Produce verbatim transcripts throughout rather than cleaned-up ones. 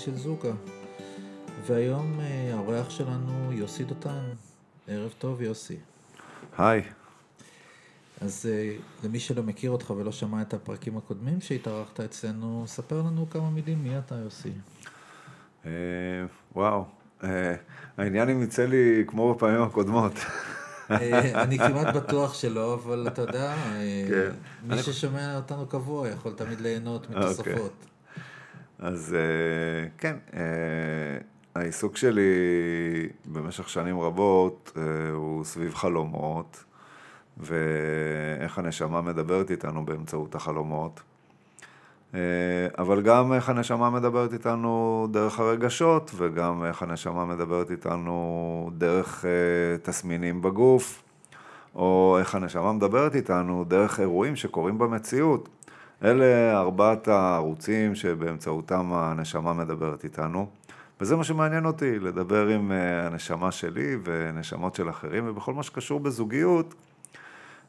של זוגה. והיום האורח שלנו יוסי דותן. ערב טוב יוסי. היי. אז למי שלא מכיר אותך ולא שמע את הפרקים הקודמים שהתארחת אצלנו, ספר לנו כמה מילים, מי אתה יוסי? וואו, העניין אם יצא לי כמו בפעמים הקודמות. אני כמעט בטוח שלא, אבל אתה יודע, מי ששומע אותנו קבוע יכול תמיד ליהנות מתוספות. אז כן, העיסוק שלי במשך שנים רבות הוא סביב חלומות, ואיך הנשמה מדברת איתנו באמצעות החלומות, אבל גם איך הנשמה מדברת איתנו דרך הרגשות, וגם איך הנשמה מדברת איתנו דרך תסמינים בגוף, או איך הנשמה מדברת איתנו דרך אירועים שקורים במציאות. אלה ארבעת הערוצים שבאמצעותם הנשמה מדברת איתנו, וזה מה שמעניין אותי, לדבר עם הנשמה שלי ונשמות של אחרים, ובכל מה שקשור בזוגיות,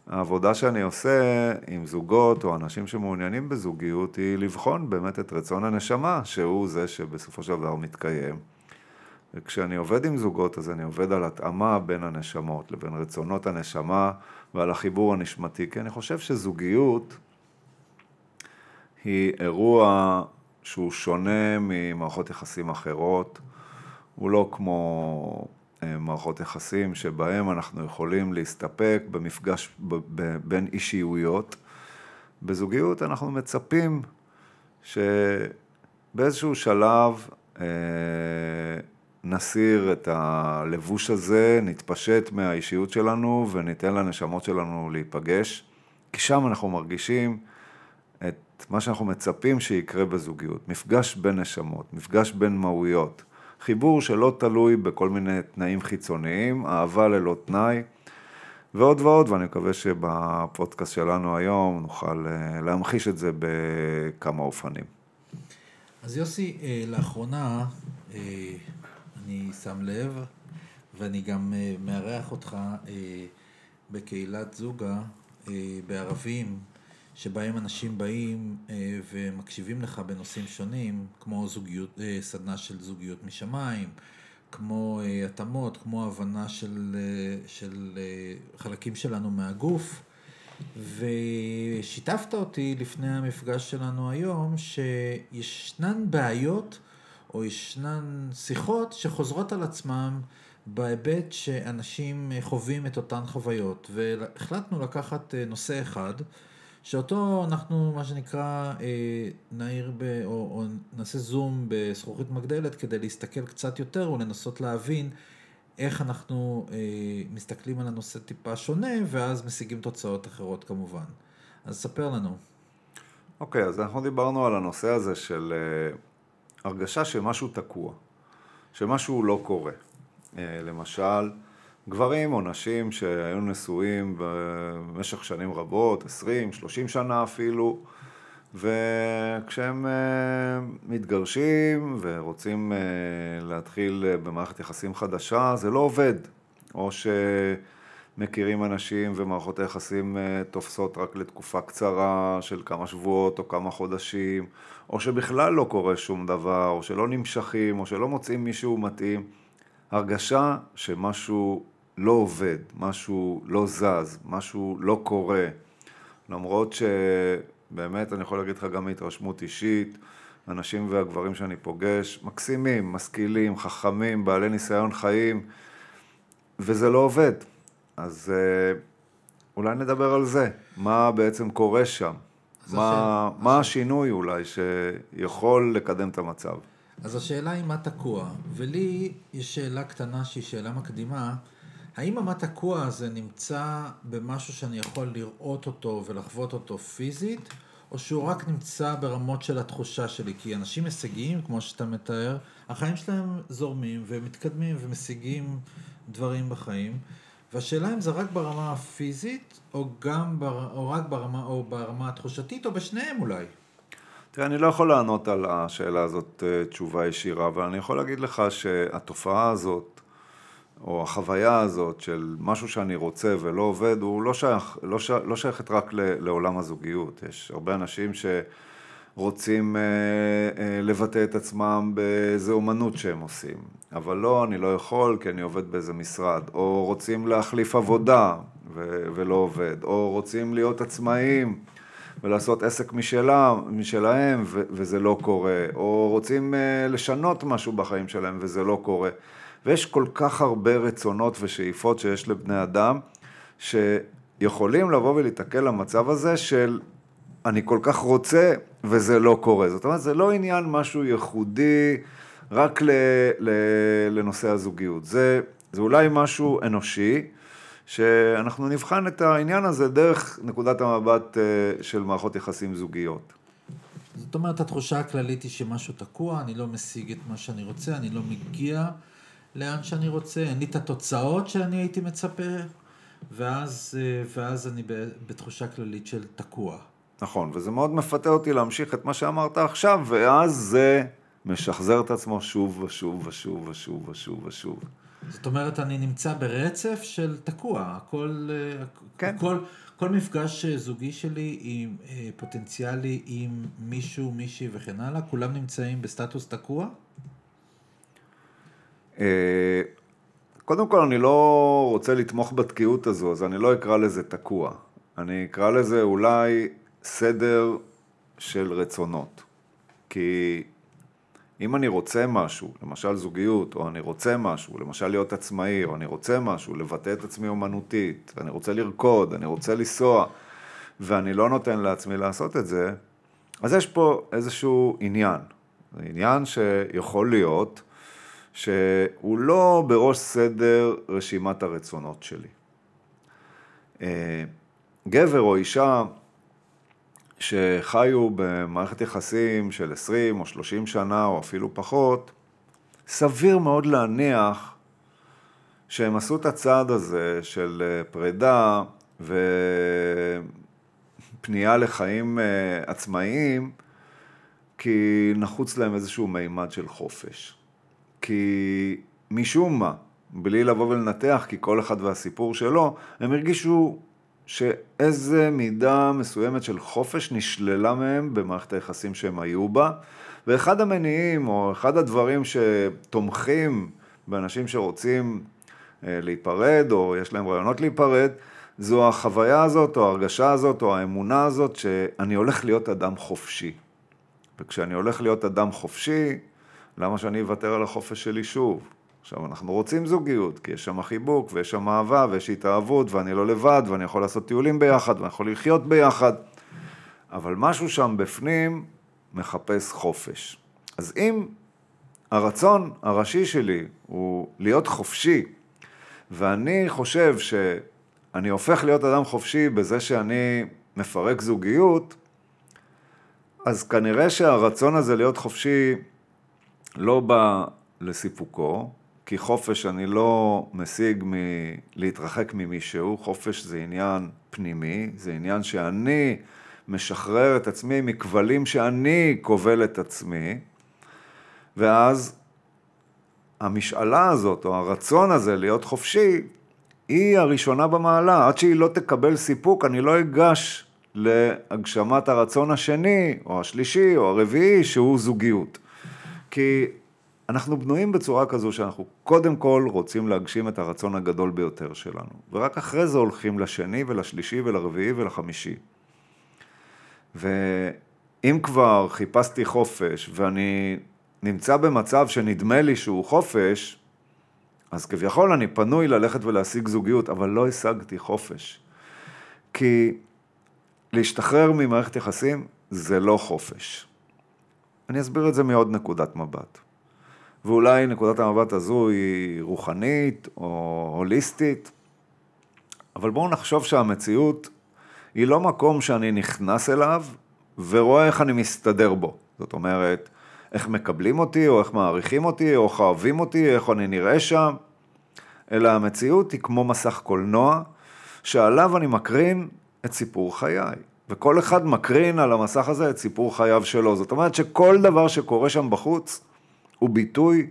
העבודה שאני עושה עם זוגות או אנשים שמעוניינים בזוגיות היא לבחון באמת את רצון הנשמה, שהוא זה שבסופו של דבר מתקיים. וכשאני עובד עם זוגות, אז אני עובד על התאמה בין הנשמות לבין רצונות הנשמה ועל החיבור הנשמתי, כי אני חושב שזוגיות היא אירוע שהוא שונה ממערכות יחסים אחרות, הוא לא כמו מערכות יחסים שבהם אנחנו יכולים להסתפק במפגש ב- ב- בין אישיויות. בזוגיות אנחנו מצפים שבאיזשהו שלב אה, נסיר את הלבוש הזה, נתפשט מהאישיות שלנו וניתן לנשמות שלנו להיפגש, כי שם אנחנו מרגישים את מה שאנחנו מצפים שיקרה בזוגיות, מפגש בין נשמות, מפגש בין מהויות, חיבור שלא תלוי בכל מיני תנאים חיצוניים, אהבה ללא תנאי, ועוד ועוד, ואני מקווה שבפודקאסט שלנו היום נוכל להמחיש את זה בכמה אופנים. אז יוסי, לאחרונה אני שם לב, ואני גם מארח אותך בקהילת זוגה, בערבים, שבהם אנשים באים ומקשיבים לך בנושאים שונים, כמו זוגיות, סדנה של זוגיות משמיים, כמו התאמות, כמו הבנה של, של חלקים שלנו מהגוף. ושיתפת אותי לפני המפגש שלנו היום, שישנן בעיות או ישנן שיחות שחוזרות על עצמם בהיבט שאנשים חווים את אותן חוויות. והחלטנו לקחת נושא אחד, שאותו אנחנו, מה שנקרא, נעיר ב, או, או נעשה זום בזכוכית מגדלת כדי להסתכל קצת יותר ולנסות להבין איך אנחנו מסתכלים על הנושא טיפה שונה, ואז משיגים תוצאות אחרות כמובן. אז ספר לנו. אוקיי, אז אנחנו דיברנו על הנושא הזה של הרגשה שמשהו תקוע, שמשהו לא קורה. למשל, גברים או נשים שהיו נשואים במשך שנים רבות, עשרים, שלושים שנה אפילו, וכשהם מתגרשים ורוצים להתחיל במערכת יחסים חדשה, זה לא עובד. או שמכירים אנשים ומערכות היחסים תופסות רק לתקופה קצרה של כמה שבועות או כמה חודשים, או שבכלל לא קורה שום דבר, או שלא נמשכים, או שלא מוצאים מישהו מתאים. הרגשה שמשהו לא עובד, משהו לא זז, משהו לא קורה. למרות שבאמת אני יכול להגיד לך גם מהתרשמות אישית, אנשים והגברים שאני פוגש, מקסימים, משכילים, חכמים, בעלי ניסיון חיים, וזה לא עובד. אז אולי נדבר על זה, מה בעצם קורה שם, מה, מה השינוי אולי שיכול לקדם את המצב. אז השאלה היא מה תקוע, ולי יש שאלה קטנה שהיא שאלה מקדימה, האם המה תקוע הזה נמצא במשהו שאני יכול לראות אותו ולחוות אותו פיזית, או שהוא רק נמצא ברמות של התחושה שלי? כי אנשים משיגים, כמו שאתה מתאר, החיים שלהם זורמים ומתקדמים ומשיגים דברים בחיים, והשאלה אם זה רק ברמה הפיזית, או גם בר... או רק ברמה, או ברמה התחושתית, או בשניהם אולי. תראה, אני לא יכול לענות על השאלה הזאת תשובה ישירה, אבל אני יכול להגיד לך שהתופעה הזאת, או החוויה הזאת של משהו שאני רוצה ולא עובד, הוא לא שייך, לא שייך, לא שייכת רק לעולם הזוגיות. יש הרבה אנשים רוצים אה, אה, לבטא את עצמם באיזו אומנות שהם עושים. אבל לא, אני לא יכול כי אני עובד באיזה משרד. או רוצים להחליף עבודה ו- ולא עובד. או רוצים להיות עצמאים ולעשות עסק משלה, משלהם ו- וזה לא קורה. או רוצים אה, לשנות משהו בחיים שלהם וזה לא קורה. ויש כל כך הרבה רצונות ושאיפות שיש לבני אדם שיכולים לבוא ולהתעכל למצב הזה של אני כל כך רוצה וזה לא קורה. זאת אומרת, זה לא עניין משהו ייחודי רק ל, ל, לנושא הזוגיות. זה, זה אולי משהו אנושי, שאנחנו נבחן את העניין הזה דרך נקודת המבט של מערכות יחסים זוגיות. זאת אומרת, התחושה הכללית היא שמשהו תקוע, אני לא משיג את מה שאני רוצה, אני לא מגיע לאן שאני רוצה, אין לי את התוצאות שאני הייתי מצפה, ואז, ואז אני בתחושה כללית של תקוע. נכון, וזה מאוד מפתה אותי להמשיך את מה שאמרת עכשיו, ואז זה משחזר את עצמו שוב ושוב ושוב ושוב ושוב ושוב. זאת אומרת, אני נמצא ברצף של תקוע. כל, כן. כל, כל מפגש זוגי שלי עם פוטנציאלי, עם מישהו, מישהי וכן הלאה, כולם נמצאים בסטטוס תקוע? קודם כל, אני לא רוצה לתמוך בתקיעות הזו, אז אני לא אקרא לזה תקוע. אני אקרא לזה אולי סדר של רצונות. כי אם אני רוצה משהו, למשל זוגיות, או אני רוצה משהו, למשל להיות עצמאי, או אני רוצה משהו, לבטא את עצמי אומנותית, אני רוצה לרקוד, אני רוצה לנסוע, ואני לא נותן לעצמי לעשות את זה, אז יש פה איזשהו עניין. זה עניין שיכול להיות שהוא לא בראש סדר רשימת הרצונות שלי. גבר או אישה שחיו במערכת יחסים של עשרים או שלושים שנה או אפילו פחות, סביר מאוד להניח שהם עשו את הצעד הזה של פרידה ופנייה לחיים עצמאיים, כי נחוץ להם איזשהו מימד של חופש. כי משום מה, בלי לבוא ולנתח, כי כל אחד והסיפור שלו, הם הרגישו שאיזה מידה מסוימת של חופש נשללה מהם במערכת היחסים שהם היו בה, ואחד המניעים או אחד הדברים שתומכים באנשים שרוצים להיפרד או יש להם רעיונות להיפרד, זו החוויה הזאת או ההרגשה הזאת או האמונה הזאת שאני הולך להיות אדם חופשי. וכשאני הולך להיות אדם חופשי, למה שאני אוותר על החופש שלי שוב? עכשיו אנחנו רוצים זוגיות, כי יש שם חיבוק ויש שם אהבה ויש התאהבות ואני לא לבד ואני יכול לעשות טיולים ביחד ואני יכול לחיות ביחד, אבל משהו שם בפנים מחפש חופש. אז אם הרצון הראשי שלי הוא להיות חופשי, ואני חושב שאני הופך להיות אדם חופשי בזה שאני מפרק זוגיות, אז כנראה שהרצון הזה להיות חופשי לא בא לסיפוקו, כי חופש אני לא משיג מלהתרחק ממישהו, חופש זה עניין פנימי, זה עניין שאני משחרר את עצמי מכבלים שאני כובל את עצמי, ואז המשאלה הזאת או הרצון הזה להיות חופשי היא הראשונה במעלה, עד שהיא לא תקבל סיפוק אני לא אגש להגשמת הרצון השני או השלישי או הרביעי שהוא זוגיות, כי אנחנו בנויים בצורה כזו שאנחנו קודם כל רוצים להגשים את הרצון הגדול ביותר שלנו. ורק אחרי זה הולכים לשני ולשלישי ולרביעי ולחמישי. ואם כבר חיפשתי חופש ואני נמצא במצב שנדמה לי שהוא חופש, אז כביכול אני פנוי ללכת ולהשיג זוגיות, אבל לא השגתי חופש. כי להשתחרר ממערכת יחסים זה לא חופש. אני אסביר את זה מעוד נקודת מבט. ואולי נקודת המבט הזו היא רוחנית או הוליסטית, אבל בואו נחשוב שהמציאות היא לא מקום שאני נכנס אליו ורואה איך אני מסתדר בו. זאת אומרת, איך מקבלים אותי או איך מעריכים אותי או איך אוהבים אותי, איך אני נראה שם, אלא המציאות היא כמו מסך קולנוע שעליו אני מקרין את סיפור חיי. וכל אחד מקרין על המסך הזה את סיפור חייו שלו. זאת אומרת שכל דבר שקורה שם בחוץ הוא ביטוי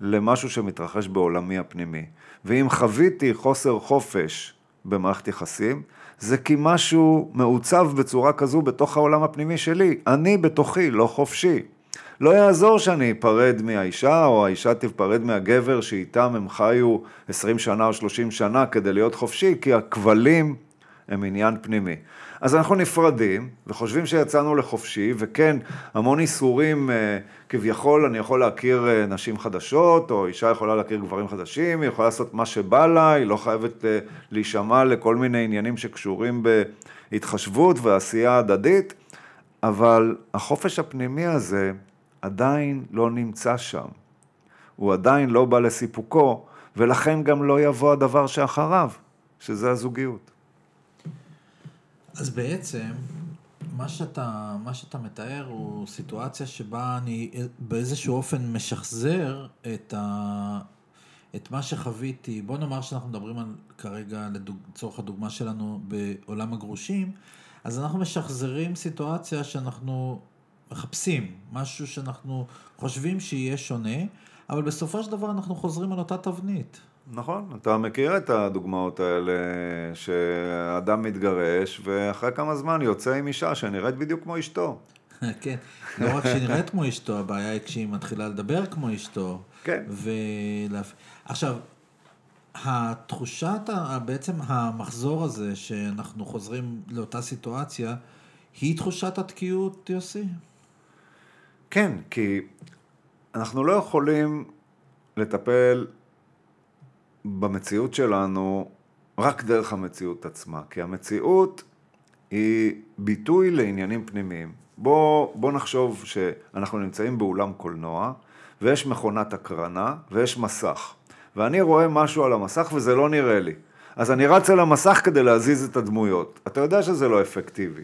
למשהו שמתרחש בעולמי הפנימי. ואם חוויתי חוסר חופש במערכת יחסים, זה כי משהו מעוצב בצורה כזו בתוך העולם הפנימי שלי. אני בתוכי לא חופשי. לא יעזור שאני אפרד מהאישה, או האישה תפרד מהגבר שאיתם הם חיו עשרים שנה או שלושים שנה כדי להיות חופשי, כי הכבלים הם עניין פנימי. אז אנחנו נפרדים וחושבים שיצאנו לחופשי, וכן, המון איסורים, כביכול אני יכול להכיר נשים חדשות, או אישה יכולה להכיר גברים חדשים, היא יכולה לעשות מה שבא לה, היא לא חייבת להישמע לכל מיני עניינים שקשורים בהתחשבות ועשייה הדדית, אבל החופש הפנימי הזה עדיין לא נמצא שם. הוא עדיין לא בא לסיפוקו, ולכן גם לא יבוא הדבר שאחריו, שזה הזוגיות. אז בעצם, מה שאתה, מה שאתה מתאר הוא סיטואציה שבה אני באיזשהו אופן משחזר את, ה, את מה שחוויתי. בוא נאמר שאנחנו מדברים על, כרגע לצורך הדוגמה שלנו בעולם הגרושים, אז אנחנו משחזרים סיטואציה שאנחנו מחפשים, משהו שאנחנו חושבים שיהיה שונה, אבל בסופו של דבר אנחנו חוזרים על אותה תבנית. נכון, אתה מכיר את הדוגמאות האלה שאדם מתגרש ואחרי כמה זמן יוצא עם אישה שנראית בדיוק כמו אשתו. כן, לא רק שנראית כמו אשתו, הבעיה היא כשהיא מתחילה לדבר כמו אשתו. כן. ולה... עכשיו, התחושת, בעצם המחזור הזה שאנחנו חוזרים לאותה סיטואציה, היא תחושת התקיעות, יוסי? כן, כי אנחנו לא יכולים לטפל במציאות שלנו רק דרך המציאות עצמה, כי המציאות היא ביטוי לעניינים פנימיים. בוא, בוא נחשוב שאנחנו נמצאים באולם קולנוע, ויש מכונת הקרנה, ויש מסך. ואני רואה משהו על המסך וזה לא נראה לי. אז אני רץ על המסך כדי להזיז את הדמויות. אתה יודע שזה לא אפקטיבי.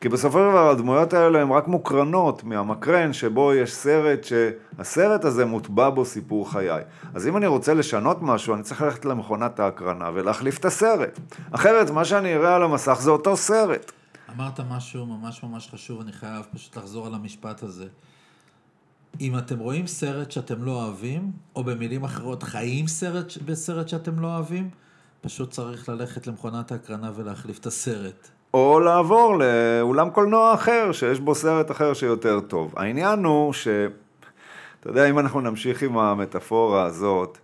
כי בסופו של דבר הדמויות האלה הן רק מוקרנות מהמקרן שבו יש סרט שהסרט הזה מוטבע בו סיפור חיי. אז אם אני רוצה לשנות משהו, אני צריך ללכת למכונת ההקרנה ולהחליף את הסרט. אחרת, מה שאני אראה על המסך זה אותו סרט. אמרת משהו ממש ממש חשוב, אני חייב פשוט לחזור על המשפט הזה. אם אתם רואים סרט שאתם לא אוהבים, או במילים אחרות חיים סרט, בסרט שאתם לא אוהבים, פשוט צריך ללכת למכונת ההקרנה ולהחליף את הסרט. או לעבור לאולם קולנוע אחר, שיש בו סרט אחר שיותר טוב. העניין הוא ש... אתה יודע, אם אנחנו נמשיך עם המטאפורה הזאת,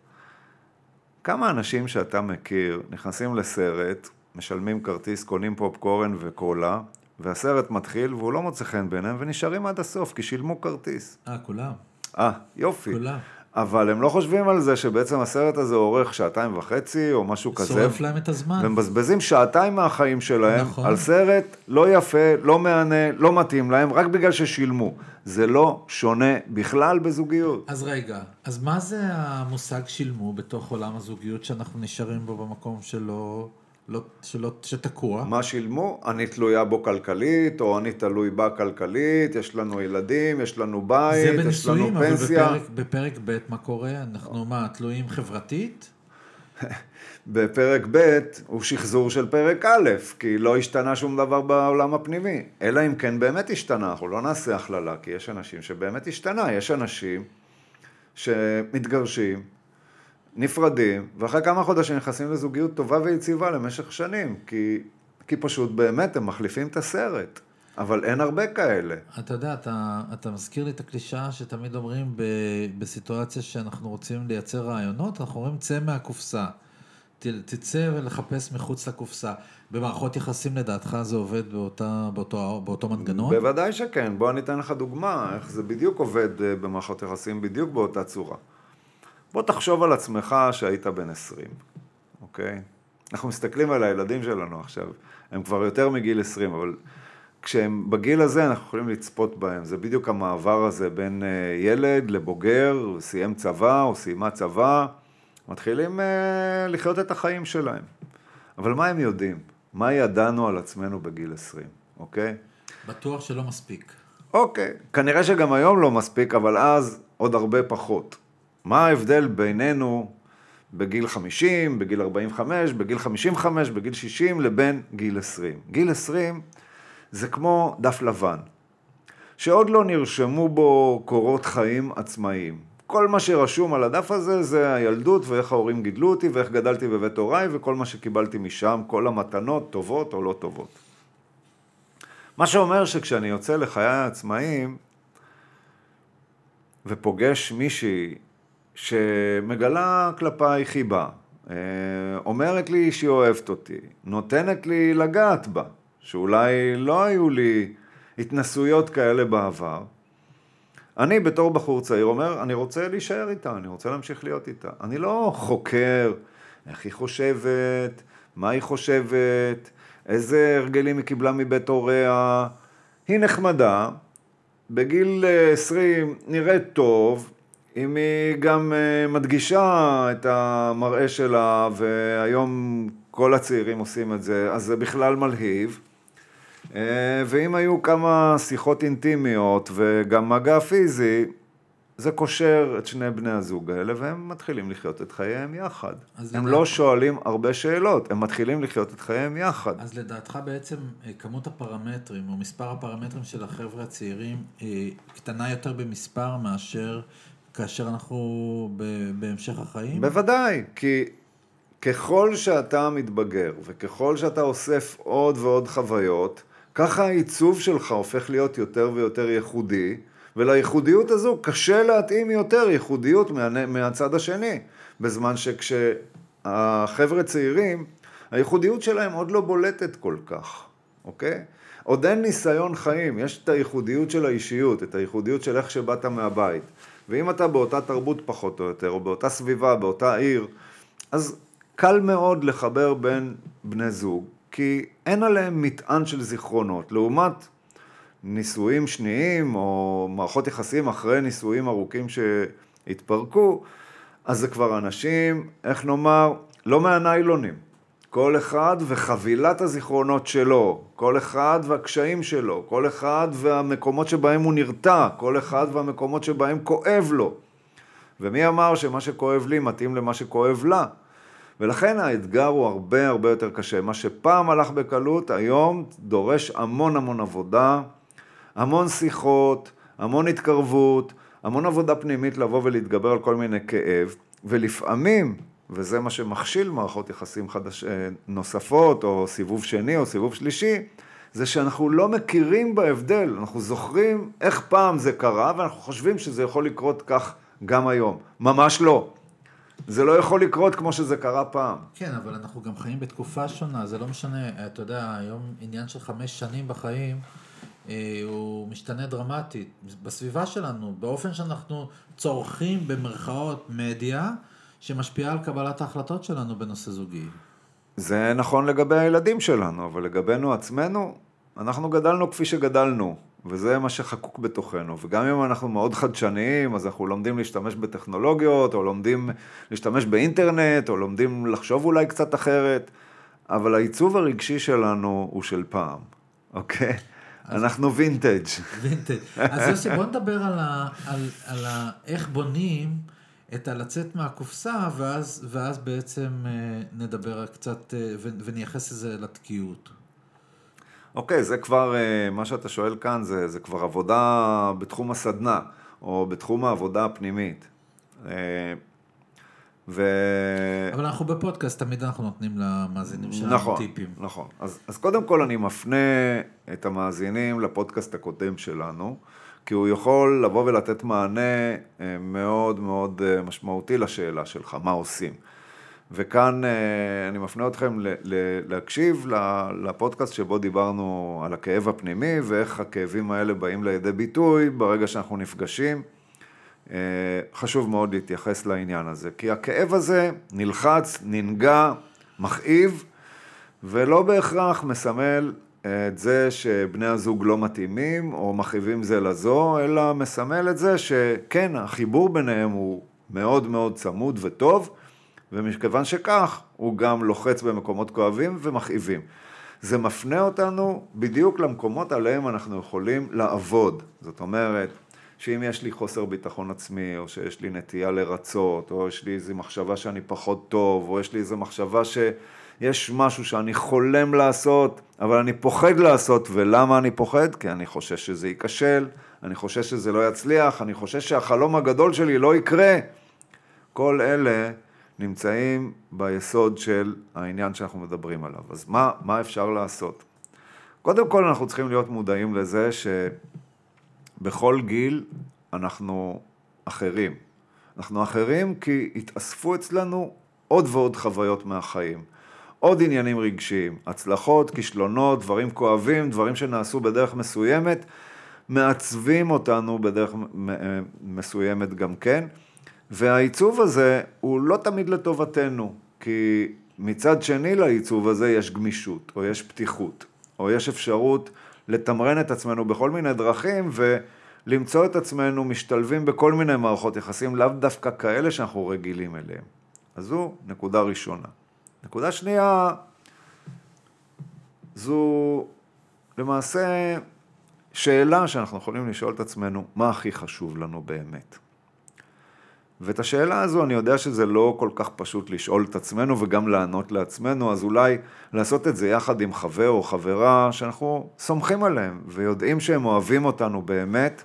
כמה אנשים שאתה מכיר נכנסים לסרט, משלמים כרטיס, קונים פופקורן וקולה, והסרט מתחיל והוא לא מוצא חן ביניהם, ונשארים עד הסוף, כי שילמו כרטיס. אה, כולם. אה, יופי. כולם. אבל הם לא חושבים על זה שבעצם הסרט הזה אורך שעתיים וחצי או משהו כזה. שורף להם את הזמן. והם מבזבזים שעתיים מהחיים שלהם נכון. על סרט לא יפה, לא מענה, לא מתאים להם, רק בגלל ששילמו. זה לא שונה בכלל בזוגיות. אז רגע, אז מה זה המושג שילמו בתוך עולם הזוגיות שאנחנו נשארים בו במקום שלא... לא, שלא, שתקוע. מה שילמו? אני תלויה בו כלכלית, או אני תלוי בה כלכלית, יש לנו ילדים, יש לנו בית, יש לנו פנסיה. זה בנישואים, אבל בפרק, בפרק ב' מה קורה? אנחנו מה, תלויים חברתית? בפרק ב' הוא שחזור של פרק א', כי לא השתנה שום דבר בעולם הפנימי. אלא אם כן באמת השתנה, אנחנו לא נעשה הכללה, כי יש אנשים שבאמת השתנה, יש אנשים שמתגרשים, נפרדים, ואחרי כמה חודשים נכנסים לזוגיות טובה ויציבה למשך שנים, כי, כי פשוט באמת הם מחליפים את הסרט, אבל אין הרבה כאלה. אתה יודע, אתה, אתה מזכיר לי את הקלישה שתמיד אומרים ב, בסיטואציה שאנחנו רוצים לייצר רעיונות, אנחנו אומרים צא מהקופסה, ת, תצא ולחפש מחוץ לקופסה. במערכות יחסים לדעתך זה עובד באותה, באותו, באותו מנגנון? בוודאי שכן, בוא אני אתן לך דוגמה, איך זה בדיוק עובד במערכות יחסים בדיוק באותה צורה. בוא תחשוב על עצמך שהיית בן עשרים, אוקיי? אנחנו מסתכלים על הילדים שלנו עכשיו, הם כבר יותר מגיל עשרים, אבל כשהם בגיל הזה אנחנו יכולים לצפות בהם, זה בדיוק המעבר הזה בין ילד לבוגר, סיים צבא או סיימה צבא, מתחילים לחיות את החיים שלהם. אבל מה הם יודעים? מה ידענו על עצמנו בגיל עשרים, אוקיי? בטוח שלא מספיק. אוקיי, כנראה שגם היום לא מספיק, אבל אז עוד הרבה פחות. מה ההבדל בינינו בגיל חמישים, בגיל ארבעים וחמש, בגיל חמישים וחמש, בגיל שישים, לבין גיל עשרים? גיל עשרים זה כמו דף לבן, שעוד לא נרשמו בו קורות חיים עצמאיים. כל מה שרשום על הדף הזה זה הילדות ואיך ההורים גידלו אותי ואיך גדלתי בבית הוריי וכל מה שקיבלתי משם, כל המתנות, טובות או לא טובות. מה שאומר שכשאני יוצא לחיי העצמאיים ופוגש מישהי שמגלה כלפיי חיבה, אומרת לי שהיא אוהבת אותי, נותנת לי לגעת בה, שאולי לא היו לי התנסויות כאלה בעבר, אני בתור בחור צעיר אומר, אני רוצה להישאר איתה, אני רוצה להמשיך להיות איתה. אני לא חוקר איך היא חושבת, מה היא חושבת, איזה הרגלים היא קיבלה מבית הוריה. היא נחמדה, בגיל עשרים נראית טוב, אם היא גם מדגישה את המראה שלה, והיום כל הצעירים עושים את זה, אז זה בכלל מלהיב. ואם היו כמה שיחות אינטימיות וגם מגע פיזי, זה קושר את שני בני הזוג האלה, והם מתחילים לחיות את חייהם יחד. הם לא שואלים הרבה שאלות, הם מתחילים לחיות את חייהם יחד. אז לדעתך בעצם כמות הפרמטרים, או מספר הפרמטרים של החבר'ה הצעירים, קטנה יותר במספר מאשר כאשר אנחנו בהמשך החיים? בוודאי, כי ככל שאתה מתבגר, וככל שאתה אוסף עוד ועוד חוויות, ככה העיצוב שלך הופך להיות יותר ויותר ייחודי, ולייחודיות הזו קשה להתאים יותר ייחודיות מהצד השני, בזמן שכשהחבר'ה צעירים, הייחודיות שלהם עוד לא בולטת כל כך, אוקיי? עוד אין ניסיון חיים, יש את הייחודיות של האישיות, את הייחודיות של איך שבאת מהבית, ואם אתה באותה תרבות פחות או יותר, או באותה סביבה, באותה עיר, אז קל מאוד לחבר בין בני זוג, כי אין עליהם מטען של זיכרונות, לעומת נישואים שניים, או מערכות יחסים אחרי נישואים ארוכים שהתפרקו, אז זה כבר אנשים, איך נאמר, לא מהניילונים. כל אחד וחבילת הזיכרונות שלו, כל אחד והקשיים שלו, כל אחד והמקומות שבהם הוא נרתע, כל אחד והמקומות שבהם כואב לו. ומי אמר שמה שכואב לי מתאים למה שכואב לה? ולכן האתגר הוא הרבה הרבה יותר קשה. מה שפעם הלך בקלות, היום דורש המון המון עבודה, המון שיחות, המון התקרבות, המון עבודה פנימית לבוא ולהתגבר על כל מיני כאב, ולפעמים, וזה מה שמכשיל מערכות יחסים חדש, נוספות, או סיבוב שני או סיבוב שלישי, זה שאנחנו לא מכירים בהבדל, אנחנו זוכרים איך פעם זה קרה, ואנחנו חושבים שזה יכול לקרות כך גם היום. ממש לא. זה לא יכול לקרות כמו שזה קרה פעם. כן, אבל אנחנו גם חיים בתקופה שונה, זה לא משנה, אתה יודע, היום עניין של חמש שנים בחיים, אה, הוא משתנה דרמטית, בסביבה שלנו, באופן שאנחנו צורכים במרכאות מדיה, שמשפיעה על קבלת ההחלטות שלנו בנושא זוגי. זה נכון לגבי הילדים שלנו, אבל לגבינו עצמנו, אנחנו גדלנו כפי שגדלנו, וזה מה שחקוק בתוכנו, וגם אם אנחנו מאוד חדשניים, אז אנחנו לומדים להשתמש בטכנולוגיות, או לומדים להשתמש באינטרנט, או לומדים לחשוב אולי קצת אחרת, אבל העיצוב הרגשי שלנו הוא של פעם, אוקיי? אנחנו וינטג'. וינטג'. אז יוסי, בוא נדבר על, ה, על, על ה, איך בונים את הלצאת מהקופסה, ואז, ואז בעצם נדבר קצת ונייחס לזה לתקיעות. אוקיי, זה כבר, מה שאתה שואל כאן, זה, זה כבר עבודה בתחום הסדנה, או בתחום העבודה הפנימית. ו... אבל אנחנו בפודקאסט, תמיד אנחנו נותנים למאזינים שלנו נכון, טיפים. נכון, אז, אז קודם כל אני מפנה את המאזינים לפודקאסט הקודם שלנו, כי הוא יכול לבוא ולתת מענה מאוד מאוד משמעותי לשאלה שלך, מה עושים. וכאן אני מפנה אתכם להקשיב לפודקאסט שבו דיברנו על הכאב הפנימי, ואיך הכאבים האלה באים לידי ביטוי ברגע שאנחנו נפגשים. חשוב מאוד להתייחס לעניין הזה, כי הכאב הזה נלחץ, ננגע, מכאיב, ולא בהכרח מסמל את זה שבני הזוג לא מתאימים, או מכאיבים זה לזו, אלא מסמל את זה שכן, החיבור ביניהם הוא מאוד מאוד צמוד וטוב, ומכיוון שכך, הוא גם לוחץ במקומות כואבים ומכאיבים. זה מפנה אותנו בדיוק למקומות עליהם אנחנו יכולים לעבוד. זאת אומרת, שאם יש לי חוסר ביטחון עצמי, או שיש לי נטייה לרצות, או יש לי איזו מחשבה שאני פחות טוב, או יש לי איזו מחשבה שיש משהו שאני חולם לעשות, אבל אני פוחד לעשות, ולמה אני פוחד? כי אני חושש שזה ייכשל, אני חושש שזה לא יצליח, אני חושש שהחלום הגדול שלי לא יקרה. כל אלה נמצאים ביסוד של העניין שאנחנו מדברים עליו. אז מה, מה אפשר לעשות? קודם כל אנחנו צריכים להיות מודעים לזה שבכל גיל אנחנו אחרים. אנחנו אחרים כי התאספו אצלנו עוד ועוד חוויות מהחיים. עוד עניינים רגשיים, הצלחות, כישלונות, דברים כואבים, דברים שנעשו בדרך מסוימת, מעצבים אותנו בדרך מסוימת גם כן. והעיצוב הזה הוא לא תמיד לטובתנו, כי מצד שני לעיצוב הזה יש גמישות, או יש פתיחות, או יש אפשרות לתמרן את עצמנו בכל מיני דרכים, ולמצוא את עצמנו משתלבים בכל מיני מערכות יחסים, לאו דווקא כאלה שאנחנו רגילים אליהם. אז זו נקודה ראשונה. נקודה שנייה, זו למעשה שאלה שאנחנו יכולים לשאול את עצמנו, מה הכי חשוב לנו באמת? ואת השאלה הזו אני יודע שזה לא כל כך פשוט לשאול את עצמנו וגם לענות לעצמנו, אז אולי לעשות את זה יחד עם חבר או חברה שאנחנו סומכים עליהם ויודעים שהם אוהבים אותנו באמת,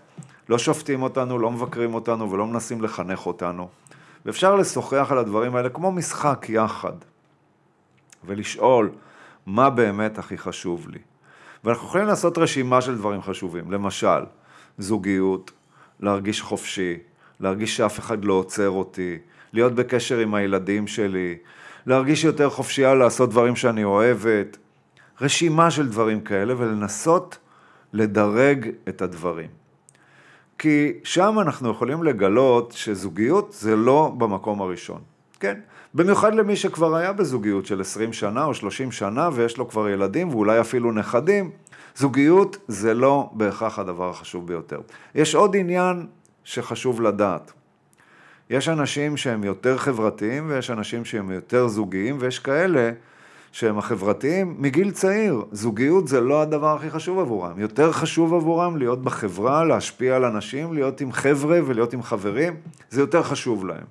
לא שופטים אותנו, לא מבקרים אותנו ולא מנסים לחנך אותנו. ואפשר לשוחח על הדברים האלה כמו משחק יחד ולשאול מה באמת הכי חשוב לי. ואנחנו יכולים לעשות רשימה של דברים חשובים, למשל זוגיות, להרגיש חופשי, להרגיש שאף אחד לא עוצר אותי, להיות בקשר עם הילדים שלי, להרגיש יותר חופשייה לעשות דברים שאני אוהבת, רשימה של דברים כאלה ולנסות לדרג את הדברים. כי שם אנחנו יכולים לגלות שזוגיות זה לא במקום הראשון, כן? במיוחד למי שכבר היה בזוגיות של עשרים שנה או שלושים שנה ויש לו כבר ילדים ואולי אפילו נכדים, זוגיות זה לא בהכרח הדבר החשוב ביותר. יש עוד עניין שחשוב לדעת. יש אנשים שהם יותר חברתיים ויש אנשים שהם יותר זוגיים ויש כאלה שהם החברתיים מגיל צעיר. זוגיות זה לא הדבר הכי חשוב עבורם. יותר חשוב עבורם להיות בחברה, להשפיע על אנשים, להיות עם חבר'ה ולהיות עם חברים. זה יותר חשוב להם.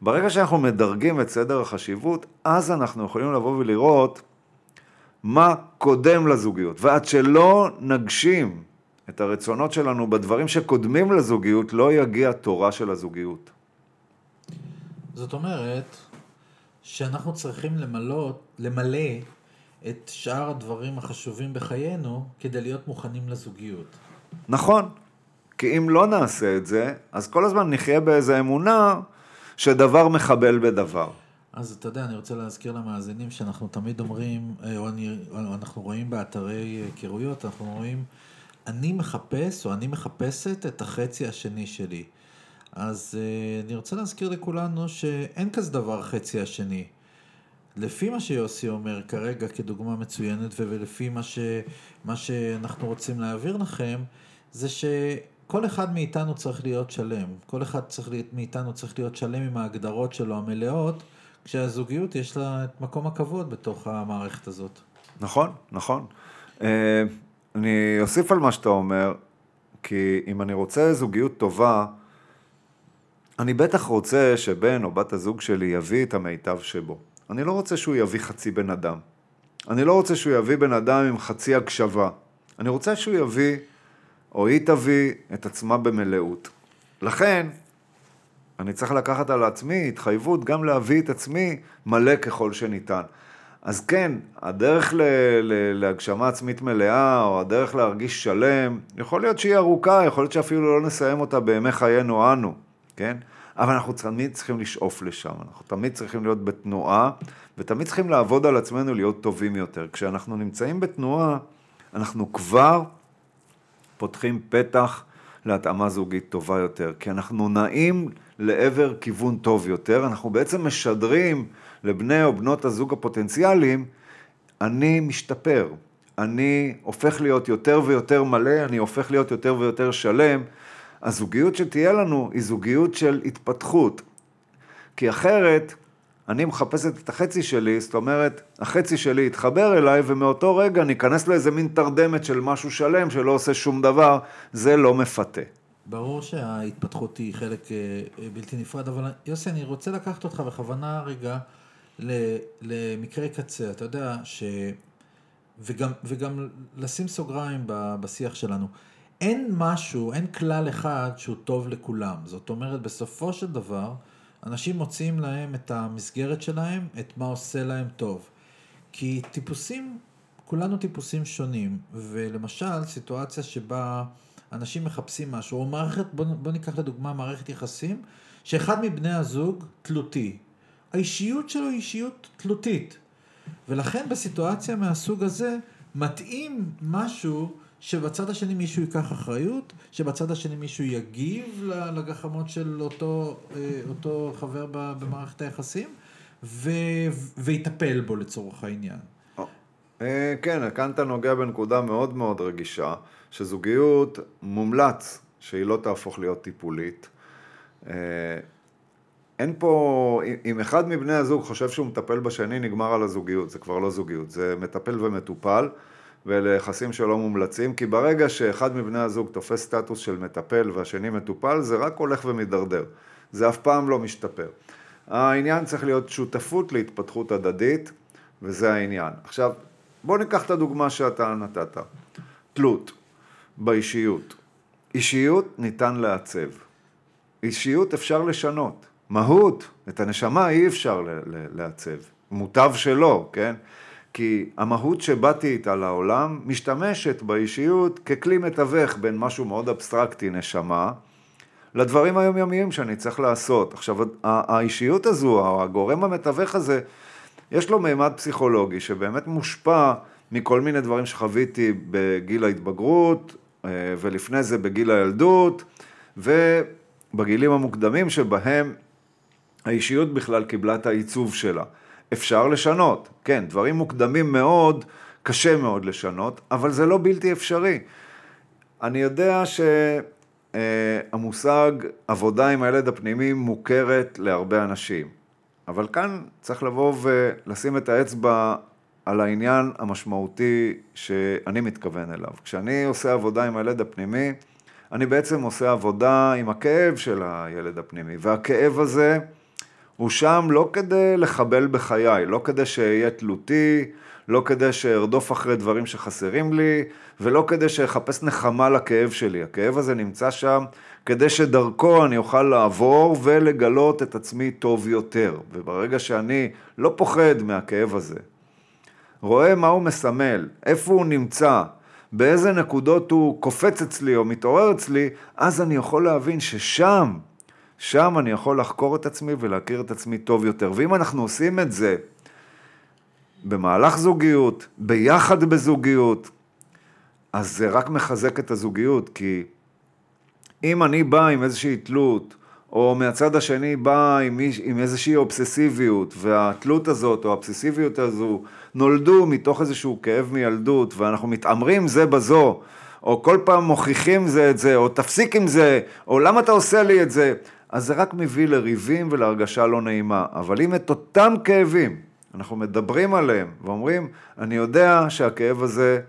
ברגע שאנחנו מדרגים את סדר החשיבות, אז אנחנו יכולים לבוא ולראות מה קודם לזוגיות. ועד שלא נגשים את הרצונות שלנו בדברים שקודמים לזוגיות, לא יגיע תורה של הזוגיות. זאת אומרת, שאנחנו צריכים למלא, למלא את שאר הדברים החשובים בחיינו, כדי להיות מוכנים לזוגיות. נכון, כי אם לא נעשה את זה, אז כל הזמן נחיה באיזו אמונה, שדבר מחבל בדבר. אז אתה יודע, אני רוצה להזכיר למאזינים, שאנחנו תמיד אומרים, או אני, אנחנו רואים באתרי קירויות, אנחנו רואים, אני מחפש או אני מחפשת את החצי השני שלי. אז אני רוצה להזכיר לכולנו שאין כזה דבר חצי השני. לפי מה שיוסי אומר כרגע כדוגמה מצוינת ולפי מה ש... מה שאנחנו רוצים להעביר לכם, זה שכל אחד מאיתנו צריך להיות שלם. כל אחד צריך... מאיתנו צריך להיות שלם עם ההגדרות שלו המלאות, כשהזוגיות יש לה את מקום הכבוד בתוך המערכת הזאת. נכון, נכון. אני אוסיף על מה שאתה אומר, כי אם אני רוצה זוגיות טובה, אני בטח רוצה שבן או בת הזוג שלי יביא את המיטב שבו. אני לא רוצה שהוא יביא חצי בן אדם. אני לא רוצה שהוא יביא בן אדם עם חצי הקשבה. אני רוצה שהוא יביא, או היא תביא, את עצמה במלאות. לכן, אני צריך לקחת על עצמי התחייבות גם להביא את עצמי מלא ככל שניתן. אז כן, הדרך ל- ל- להגשמה עצמית מלאה, או הדרך להרגיש שלם, יכול להיות שהיא ארוכה, יכול להיות שאפילו לא נסיים אותה בימי חיינו אנו, כן? אבל אנחנו תמיד צריכים לשאוף לשם, אנחנו תמיד צריכים להיות בתנועה, ותמיד צריכים לעבוד על עצמנו להיות טובים יותר. כשאנחנו נמצאים בתנועה, אנחנו כבר פותחים פתח להתאמה זוגית טובה יותר, כי אנחנו נעים לעבר כיוון טוב יותר, אנחנו בעצם משדרים לבני או בנות הזוג הפוטנציאליים, אני משתפר, אני הופך להיות יותר ויותר מלא, אני הופך להיות יותר ויותר שלם, הזוגיות שתהיה לנו היא זוגיות של התפתחות, כי אחרת אני מחפשת את החצי שלי, זאת אומרת, החצי שלי יתחבר אליי, ומאותו רגע ניכנס לאיזה מין תרדמת של משהו שלם, שלא עושה שום דבר, זה לא מפתה. ברור שההתפתחות היא חלק בלתי נפרד, אבל יוסי, אני רוצה לקחת אותך בכוונה רגע למקרה קצה, אתה יודע, ש... וגם, וגם לשים סוגריים בשיח שלנו. אין משהו, אין כלל אחד שהוא טוב לכולם. זאת אומרת, בסופו של דבר, אנשים מוצאים להם את המסגרת שלהם, את מה עושה להם טוב. כי טיפוסים, כולנו טיפוסים שונים, ולמשל, סיטואציה שבה אנשים מחפשים משהו, או מערכת, בוא, בוא ניקח לדוגמה, מערכת יחסים, שאחד מבני הזוג תלותי. האישיות שלו היא אישיות תלותית. ולכן בסיטואציה מהסוג הזה, מתאים משהו שבצד השני מישהו ייקח אחריות, שבצד השני מישהו יגיב לגחמות של אותו, אותו חבר במערכת היחסים, ו, ויטפל בו לצורך העניין. כן, כאן אתה נוגע בנקודה מאוד מאוד רגישה, שזוגיות מומלץ שהיא לא תהפוך להיות טיפולית. אין פה, אם אחד מבני הזוג חושב שהוא מטפל בשני, נגמר על הזוגיות, זה כבר לא זוגיות, זה מטפל ומטופל, וליחסים שלא מומלצים, כי ברגע שאחד מבני הזוג תופס סטטוס של מטפל והשני מטופל, זה רק הולך ומדרדר, זה אף פעם לא משתפר. העניין צריך להיות שותפות להתפתחות הדדית, וזה העניין. עכשיו, בוא ניקח את הדוגמה שאתה נתת. תלות באישיות. אישיות ניתן לעצב. אישיות אפשר לשנות. מהות, את הנשמה אי אפשר לעצב. מוטב שלא, כן? כי המהות שבאתי איתה לעולם משתמשת באישיות ככלי מתווך בין משהו מאוד אבסטרקטי, נשמה, לדברים היומיומיים שאני צריך לעשות. עכשיו, האישיות הזו, הגורם המתווך הזה, יש לו מימד פסיכולוגי שבאמת מושפע מכל מיני דברים שחוויתי בגיל ההתבגרות, ולפני זה בגיל הילדות, ובגילים המוקדמים שבהם האישיות בכלל קיבלה את העיצוב שלה. אפשר לשנות, כן, דברים מוקדמים מאוד, קשה מאוד לשנות, אבל זה לא בלתי אפשרי. אני יודע שהמושג עבודה עם הילד הפנימי מוכרת להרבה אנשים. אבל כאן צריך לבוא ולשים את האצבע על העניין המשמעותי שאני מתכוון אליו. כשאני עושה עבודה עם הילד הפנימי, אני בעצם עושה עבודה עם הכאב של הילד הפנימי, והכאב הזה הוא שם לא כדי לחבל בחיי, לא כדי שיהיה תלותי, לא כדי שירדוף אחרי דברים שחסרים לי, ולא כדי שיחפש נחמה לכאב שלי. הכאב הזה נמצא שם כדי שדרכו אני אוכל לעבור ולגלות את עצמי טוב יותר. וברגע שאני לא פוחד מהכאב הזה, רואה מה הוא מסמל, איפה הוא נמצא, באיזה נקודות הוא קופץ אצלי או מתעורר אצלי, אז אני יכול להבין ששם, שם אני יכול לחקור את עצמי ולהכיר את עצמי טוב יותר. ואם אנחנו עושים את זה במהלך זוגיות, ביחד בזוגיות, אז זה רק מחזק את הזוגיות, כי אם אני בא עם איזושהי תלות, או מהצד השני בא עם, עם איזושהי אובססיביות, והתלות הזאת או האובססיביות הזו נולדו מתוך איזשהו כאב מילדות, ואנחנו מתאמרים זה בזו, או כל פעם מוכיחים זה את זה, או תפסיק עם זה, או למה אתה עושה לי את זה, אז זה רק מביא לריבים ולהרגשה לא נעימה. אבל אם את אותם כאבים, אנחנו מדברים עליהם ואומרים, אני יודע שהכאב הזה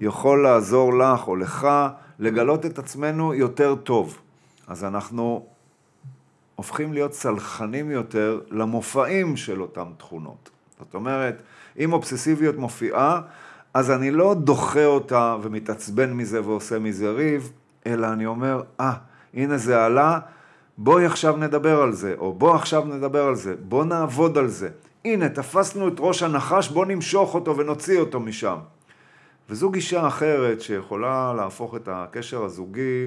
יכול לעזור לך או לך לגלות את עצמנו יותר טוב. אז אנחנו הופכים להיות סלחנים יותר למופעים של אותם תכונות. זאת אומרת, אם אובססיביות מופיעה, אז אני לא דוחה אותה ומתעצבן מזה ועושה מזה ריב, אלא אני אומר, אה, ah, הנה זה עלה, בואי עכשיו נדבר על זה, או בוא עכשיו נדבר על זה, בוא נעבוד על זה. הנה, תפסנו את ראש הנחש, בוא נמשוך אותו ונוציא אותו משם. וזו גישה אחרת שיכולה להפוך את הקשר הזוגי,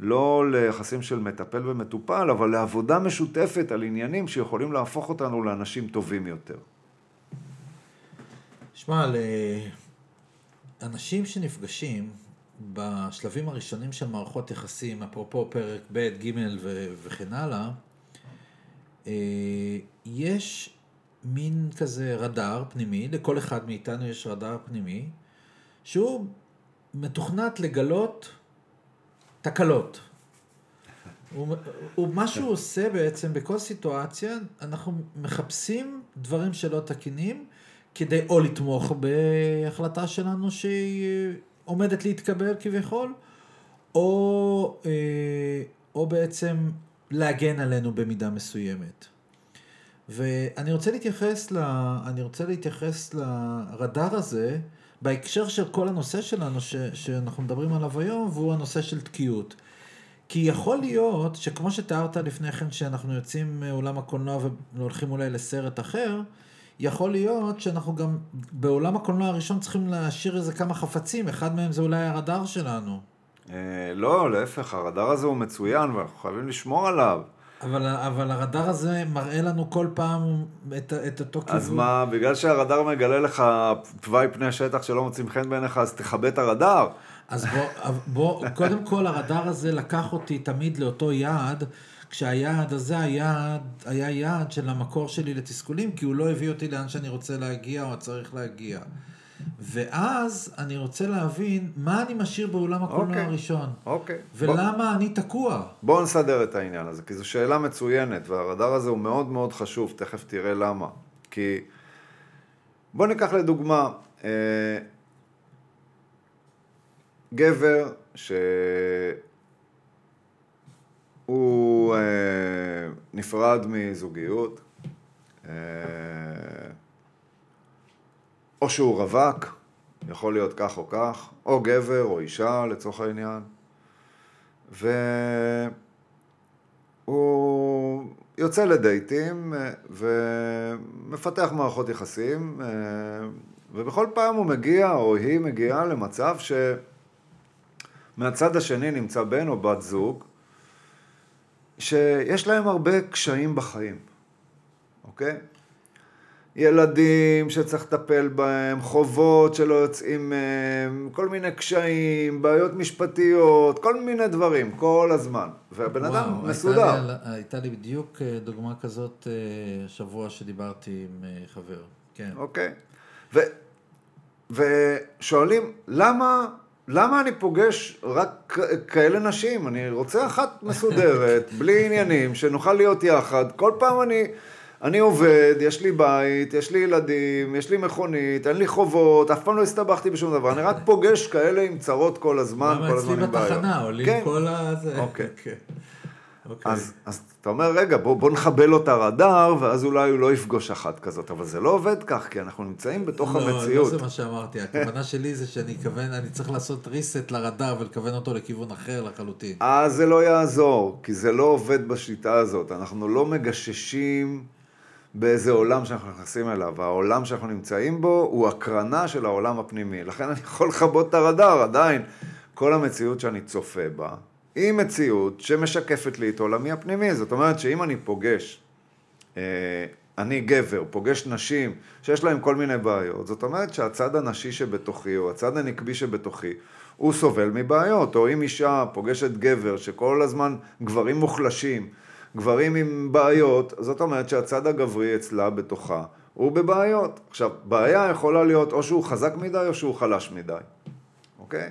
לא ליחסים של מטפל ומטופל, אבל לעבודה משותפת על עניינים שיכולים להפוך אותנו לאנשים טובים יותר. שמע, לאנשים שנפגשים בשלבים הראשונים של מערכות יחסים, אפרופו פרק ב' ג' וכן הלאה, יש מין כזה רדאר פנימי, לכל אחד מאיתנו יש רדאר פנימי, שהוא מתוכנת לגלות תקלות. ומה שהוא עושה בעצם בכל סיטואציה, אנחנו מחפשים דברים שלא תקינים, כדי או לתמוך בהחלטה שלנו שהיא עומדת להתקבל כביכול, או, או בעצם להגן עלינו במידה מסוימת. ואני רוצה להתייחס ל, אני רוצה להתייחס לרדאר הזה, בהקשר של כל הנושא שלנו ש, שאנחנו מדברים עליו היום, והוא הנושא של תקיעות. כי יכול להיות שכמו שתיארת לפני כן, שאנחנו יוצאים מעולם הקולנוע והולכים אולי לסרט אחר, יכול להיות שאנחנו גם בעולם הקולנוע הראשון צריכים להשאיר איזה כמה חפצים, אחד מהם זה אולי הרדאר שלנו. לא, להפך, הרדאר הזה הוא מצוין ואנחנו חייבים לשמור עליו. אבל, אבל הרדאר הזה מראה לנו כל פעם את, את אותו כיוון. אז מה, בגלל שהרדאר מגלה לך תוואי פני השטח שלא מוצאים חן בעיניך, אז תכבה את הרדאר. אז בוא, בוא קודם כל הרדאר הזה לקח אותי תמיד לאותו יעד, כשהיעד הזה היעד, היה יעד של המקור שלי לתסכולים, כי הוא לא הביא אותי לאן שאני רוצה להגיע או צריך להגיע. ואז אני רוצה להבין מה אני משאיר בעולם הקולנוע okay. הראשון. אוקיי. Okay. ולמה בוא... אני תקוע. בואו נסדר את העניין הזה, כי זו שאלה מצוינת, והרדאר הזה הוא מאוד מאוד חשוב, תכף תראה למה. כי בואו ניקח לדוגמה, אה... גבר ש... הוא אה, נפרד מזוגיות, אה, או שהוא רווק, יכול להיות כך או כך, או גבר או אישה לצורך העניין, והוא יוצא לדייטים ומפתח מערכות יחסים, אה, ובכל פעם הוא מגיע או היא מגיעה למצב שמהצד השני נמצא בן או בת זוג, שיש להם הרבה קשיים בחיים, אוקיי? ילדים שצריך לטפל בהם, חובות שלא יוצאים מהם, כל מיני קשיים, בעיות משפטיות, כל מיני דברים, כל הזמן. והבן וואו, אדם מסודר. הייתה לי, הייתה לי בדיוק דוגמה כזאת שבוע שדיברתי עם חבר. כן. אוקיי. ו, ושואלים, למה... למה אני פוגש רק כאלה נשים? אני רוצה אחת מסודרת, בלי עניינים, שנוכל להיות יחד. כל פעם אני, אני עובד, יש לי בית, יש לי ילדים, יש לי מכונית, אין לי חובות, אף פעם לא הסתבכתי בשום דבר. אני רק פוגש כאלה עם צרות כל הזמן, כל הזמן עם בעיות. למה אצלי בתחנה, עולים כן. כל הזה. אוקיי. אוקיי. אז, אז אתה אומר, רגע, בוא, בוא נחבל אותה רדאר, ואז אולי הוא לא יפגוש אחת כזאת, אבל זה לא עובד כך, כי אנחנו נמצאים בתוך לא, המציאות. לא, זה מה שאמרתי, הכוונה שלי זה שאני אכוון, אני צריך לעשות ריסט לרדאר, ולכוון אותו לכיוון אחר לחלוטין. אז זה לא יעזור, כי זה לא עובד בשיטה הזאת, אנחנו לא מגששים באיזה עולם שאנחנו נכנסים אליו, העולם שאנחנו נמצאים בו הוא הקרנה של העולם הפנימי, לכן אני יכול לחבות את הרדאר, עדיין כל המציאות שאני צופה בה, היא מציאות שמשקפת לי את עולמי הפנימי. זאת אומרת שאם אני פוגש, אני גבר, פוגש נשים שיש להם כל מיני בעיות, זאת אומרת שהצד הנשי שבתוכי או הצד הנקבי שבתוכי, הוא סובל מבעיות. או אם אישה פוגשת גבר שכל הזמן גברים מוחלשים, גברים עם בעיות, זאת אומרת שהצד הגברי אצלה בתוכה הוא בבעיות. עכשיו, בעיה יכולה להיות או שהוא חזק מדי או שהוא חלש מדי. אוקיי?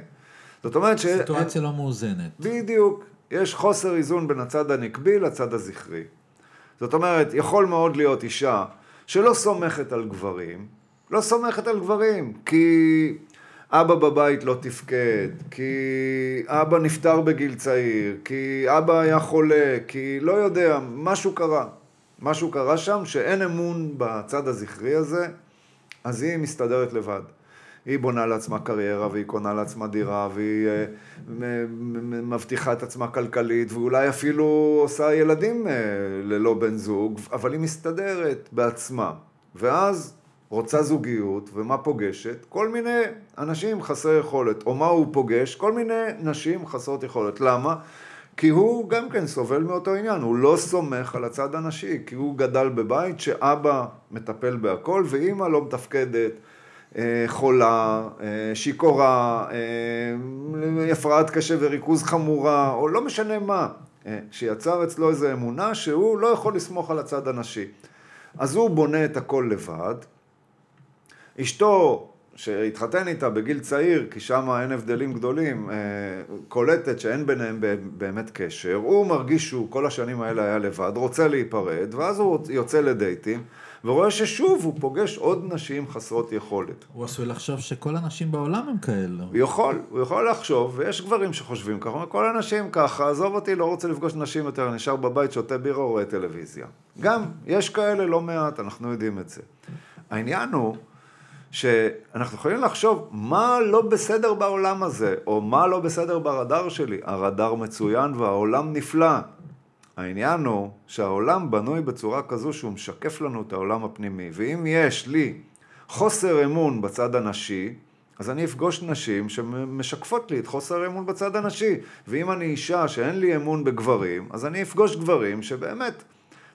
זאת אומרת ש... סיטואציה לא מאוזנת. בדיוק. יש חוסר איזון בין הצד הנקבי לצד הזכרי. זאת אומרת, יכול מאוד להיות אישה שלא סומכת על גברים, לא סומכת על גברים, כי אבא בבית לא תפקד, כי אבא נפטר בגיל צעיר, כי אבא היה חולה, כי לא יודע, משהו קרה. משהו קרה שם שאין אמון בצד הזכרי הזה, אז היא מסתדרת לבד. היא בונה לעצמה קריירה, והיא קונה לעצמה דירה, והיא מבטיחה את עצמה כלכלית, ואולי אפילו עושה ילדים ללא בן זוג, אבל היא מסתדרת בעצמה. ואז רוצה זוגיות, ומה פוגשת? כל מיני אנשים חסרי יכולת, או מה הוא פוגש? כל מיני נשים חסרות יכולת. למה? כי הוא גם כן סובל מאותו עניין, הוא לא סומך על הצד הנשי, כי הוא גדל בבית שאבא מטפל בהכל, ואמא לא מתפקדת, חולה, שיקורה, הפרעת קשב וריכוז חמורה, או לא משנה מה, שיצר אצלו איזו אמונה שהוא לא יכול לסמוך על הצד הנשי. אז הוא בונה את הכל לבד. אשתו, שהתחתן איתה בגיל צעיר, כי שם אין הבדלים גדולים, קולטת שאין ביניהם באמת קשר, הוא מרגיש שהוא כל השנים האלה היה לבד, רוצה להיפרד, ואז הוא יוצא לדייטים, ורואה ששוב הוא פוגש עוד נשים חסרות יכולת. הוא עשוי לחשוב שכל הנשים בעולם הם כאלה. הוא יכול, הוא יכול לחשוב, ויש גברים שחושבים ככה, כל הנשים ככה, עזוב אותי, לא רוצה לפגוש נשים יותר, נשאר בבית, שותה בירה, רואה טלוויזיה. גם, יש כאלה לא מעט, אנחנו יודעים את זה. העניין הוא, שאנחנו יכולים לחשוב מה לא בסדר בעולם הזה, או מה לא בסדר ברדאר שלי. הרדאר מצוין והעולם נפלא. העניין הוא שהעולם בנוי בצורה כזו שהוא משקף לנו את העולם הפנימי, ואם יש לי חוסר אמון בצד הנשי, אז אני אפגוש נשים שמשקפות לי את חוסר אמון בצד הנשי, ואם אני אישה שאין לי אמון בגברים, אז אני אפגוש גברים שבאמת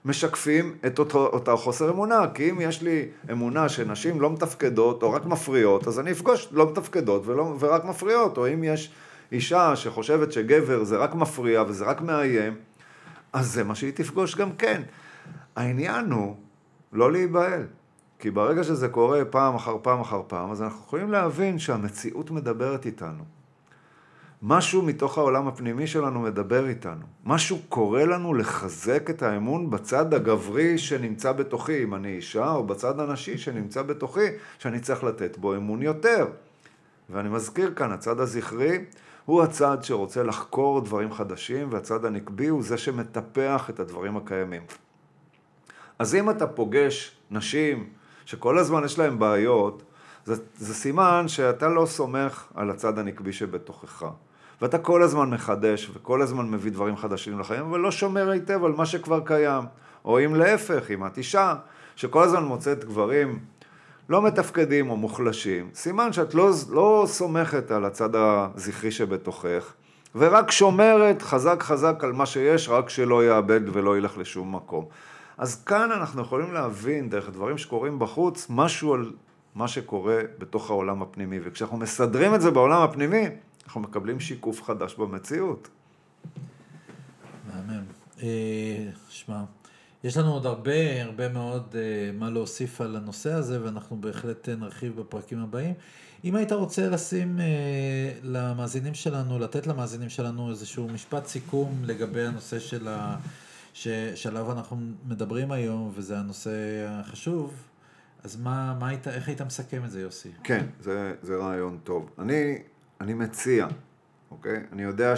משקפים את אותו, אותה חוסר אמונה, כי אם יש לי אמונה שנשים לא מתפקדות או רק מפריעות, אז אני אפגוש לא מתפקדות ולא, ורק מפריעות, או אם יש אישה שחושבת שגבר זה רק מפריע וזה רק מאיים, אז זה מה שהיא תפגוש גם כן. העניין הוא לא להיבהל, כי ברגע שזה קורה פעם אחר פעם אחר פעם, אז אנחנו יכולים להבין שהמציאות מדברת איתנו. משהו מתוך העולם הפנימי שלנו מדבר איתנו. משהו קורא לנו לחזק את האמון בצד הגברי שנמצא בתוכי, אם אני אישה, או בצד הנשי שנמצא בתוכי, שאני צריך לתת בו אמון יותר. ואני מזכיר כאן, הצד הזכרי הוא הצד שרוצה לחקור דברים חדשים, והצד הנקבי הוא זה שמטפח את הדברים הקיימים. אז אם אתה פוגש נשים שכל הזמן יש להם בעיות, זה, זה סימן שאתה לא סומך על הצד הנקבי שבתוכך. ואתה כל הזמן מחדש וכל הזמן מביא דברים חדשים לחיים, ולא שומר היטב על מה שכבר קיים. או אם להפך, אם את אישה, שכל הזמן מוצאת גברים לא מתפקדים או מוחלשים, סימן שאת לא, לא סומכת על הצד הזכרי שבתוכך, ורק שומרת חזק חזק על מה שיש, רק שלא יאבד ולא ילך לשום מקום. אז כאן אנחנו יכולים להבין דרך דברים שקורים בחוץ, משהו על מה שקורה בתוך העולם הפנימי, וכשאנחנו מסדרים את זה בעולם הפנימי, אנחנו מקבלים שיקוף חדש במציאות. מאמן. שמע, יש לנו עוד הרבה, הרבה מאוד מה להוסיף על הנושא הזה, ואנחנו בהחלט נרחיב בפרקים הבאים. אם היית רוצה לשים למאזינים שלנו, לתת למאזינים שלנו איזשהו משפט סיכום לגבי הנושא של ה... שעליו אנחנו מדברים היום, וזה הנושא החשוב, אז מה, מה היית, איך היית מסכם את זה, יוסי? כן, זה, זה רעיון טוב. אני, אני מציע, אוקיי? אני יודע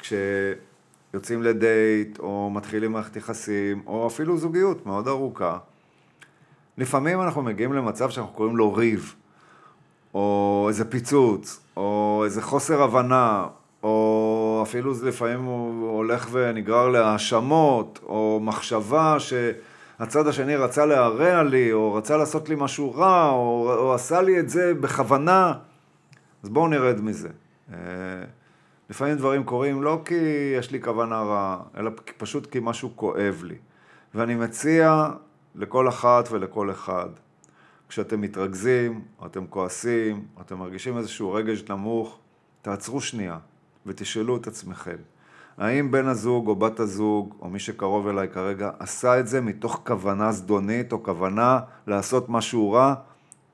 שכשיוצאים לדייט, או מתחילים מערכת יחסים, או אפילו זוגיות מאוד ארוכה, לפעמים אנחנו מגיעים למצב שאנחנו קוראים לו ריב, או איזה פיצוץ, או איזה חוסר הבנה, או אפילו לפעמים הוא הולך ונגרר להאשמות, או מחשבה ש... הצד השני רצה להרע לי, או רצה לעשות לי משהו רע, או, או עשה לי את זה בכוונה, אז בואו נרד מזה. לפעמים דברים קורים לא כי יש לי כוונה רע, אלא פשוט כי משהו כואב לי. ואני מציע לכל אחת ולכל אחד, כשאתם מתרגזים, או אתם כועסים, או אתם מרגישים איזשהו רגש נמוך, תעצרו שנייה ותשאלו את עצמכם. האם בן הזוג או בת הזוג, או מי שקרוב אליי כרגע, עשה את זה מתוך כוונה זדונית, או כוונה לעשות משהו רע,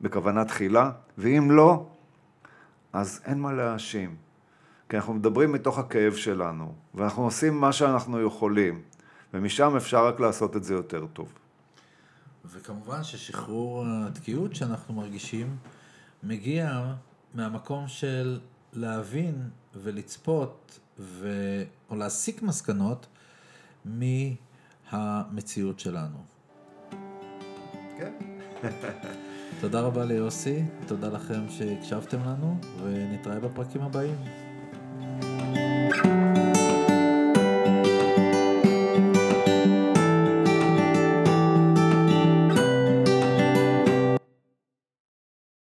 בכוונה תחילה, ואם לא, אז אין מה להאשים. כי אנחנו מדברים מתוך הכאב שלנו, ואנחנו עושים מה שאנחנו יכולים, ומשם אפשר רק לעשות את זה יותר טוב. וכמובן ששחרור התקיעות שאנחנו מרגישים, מגיע מהמקום של להבין ולצפות, ו... או להסיק מסקנות מהמציאות שלנו. כן. תודה רבה ליוסי, תודה לכם שהקשבתם לנו, ונתראה בפרקים הבאים.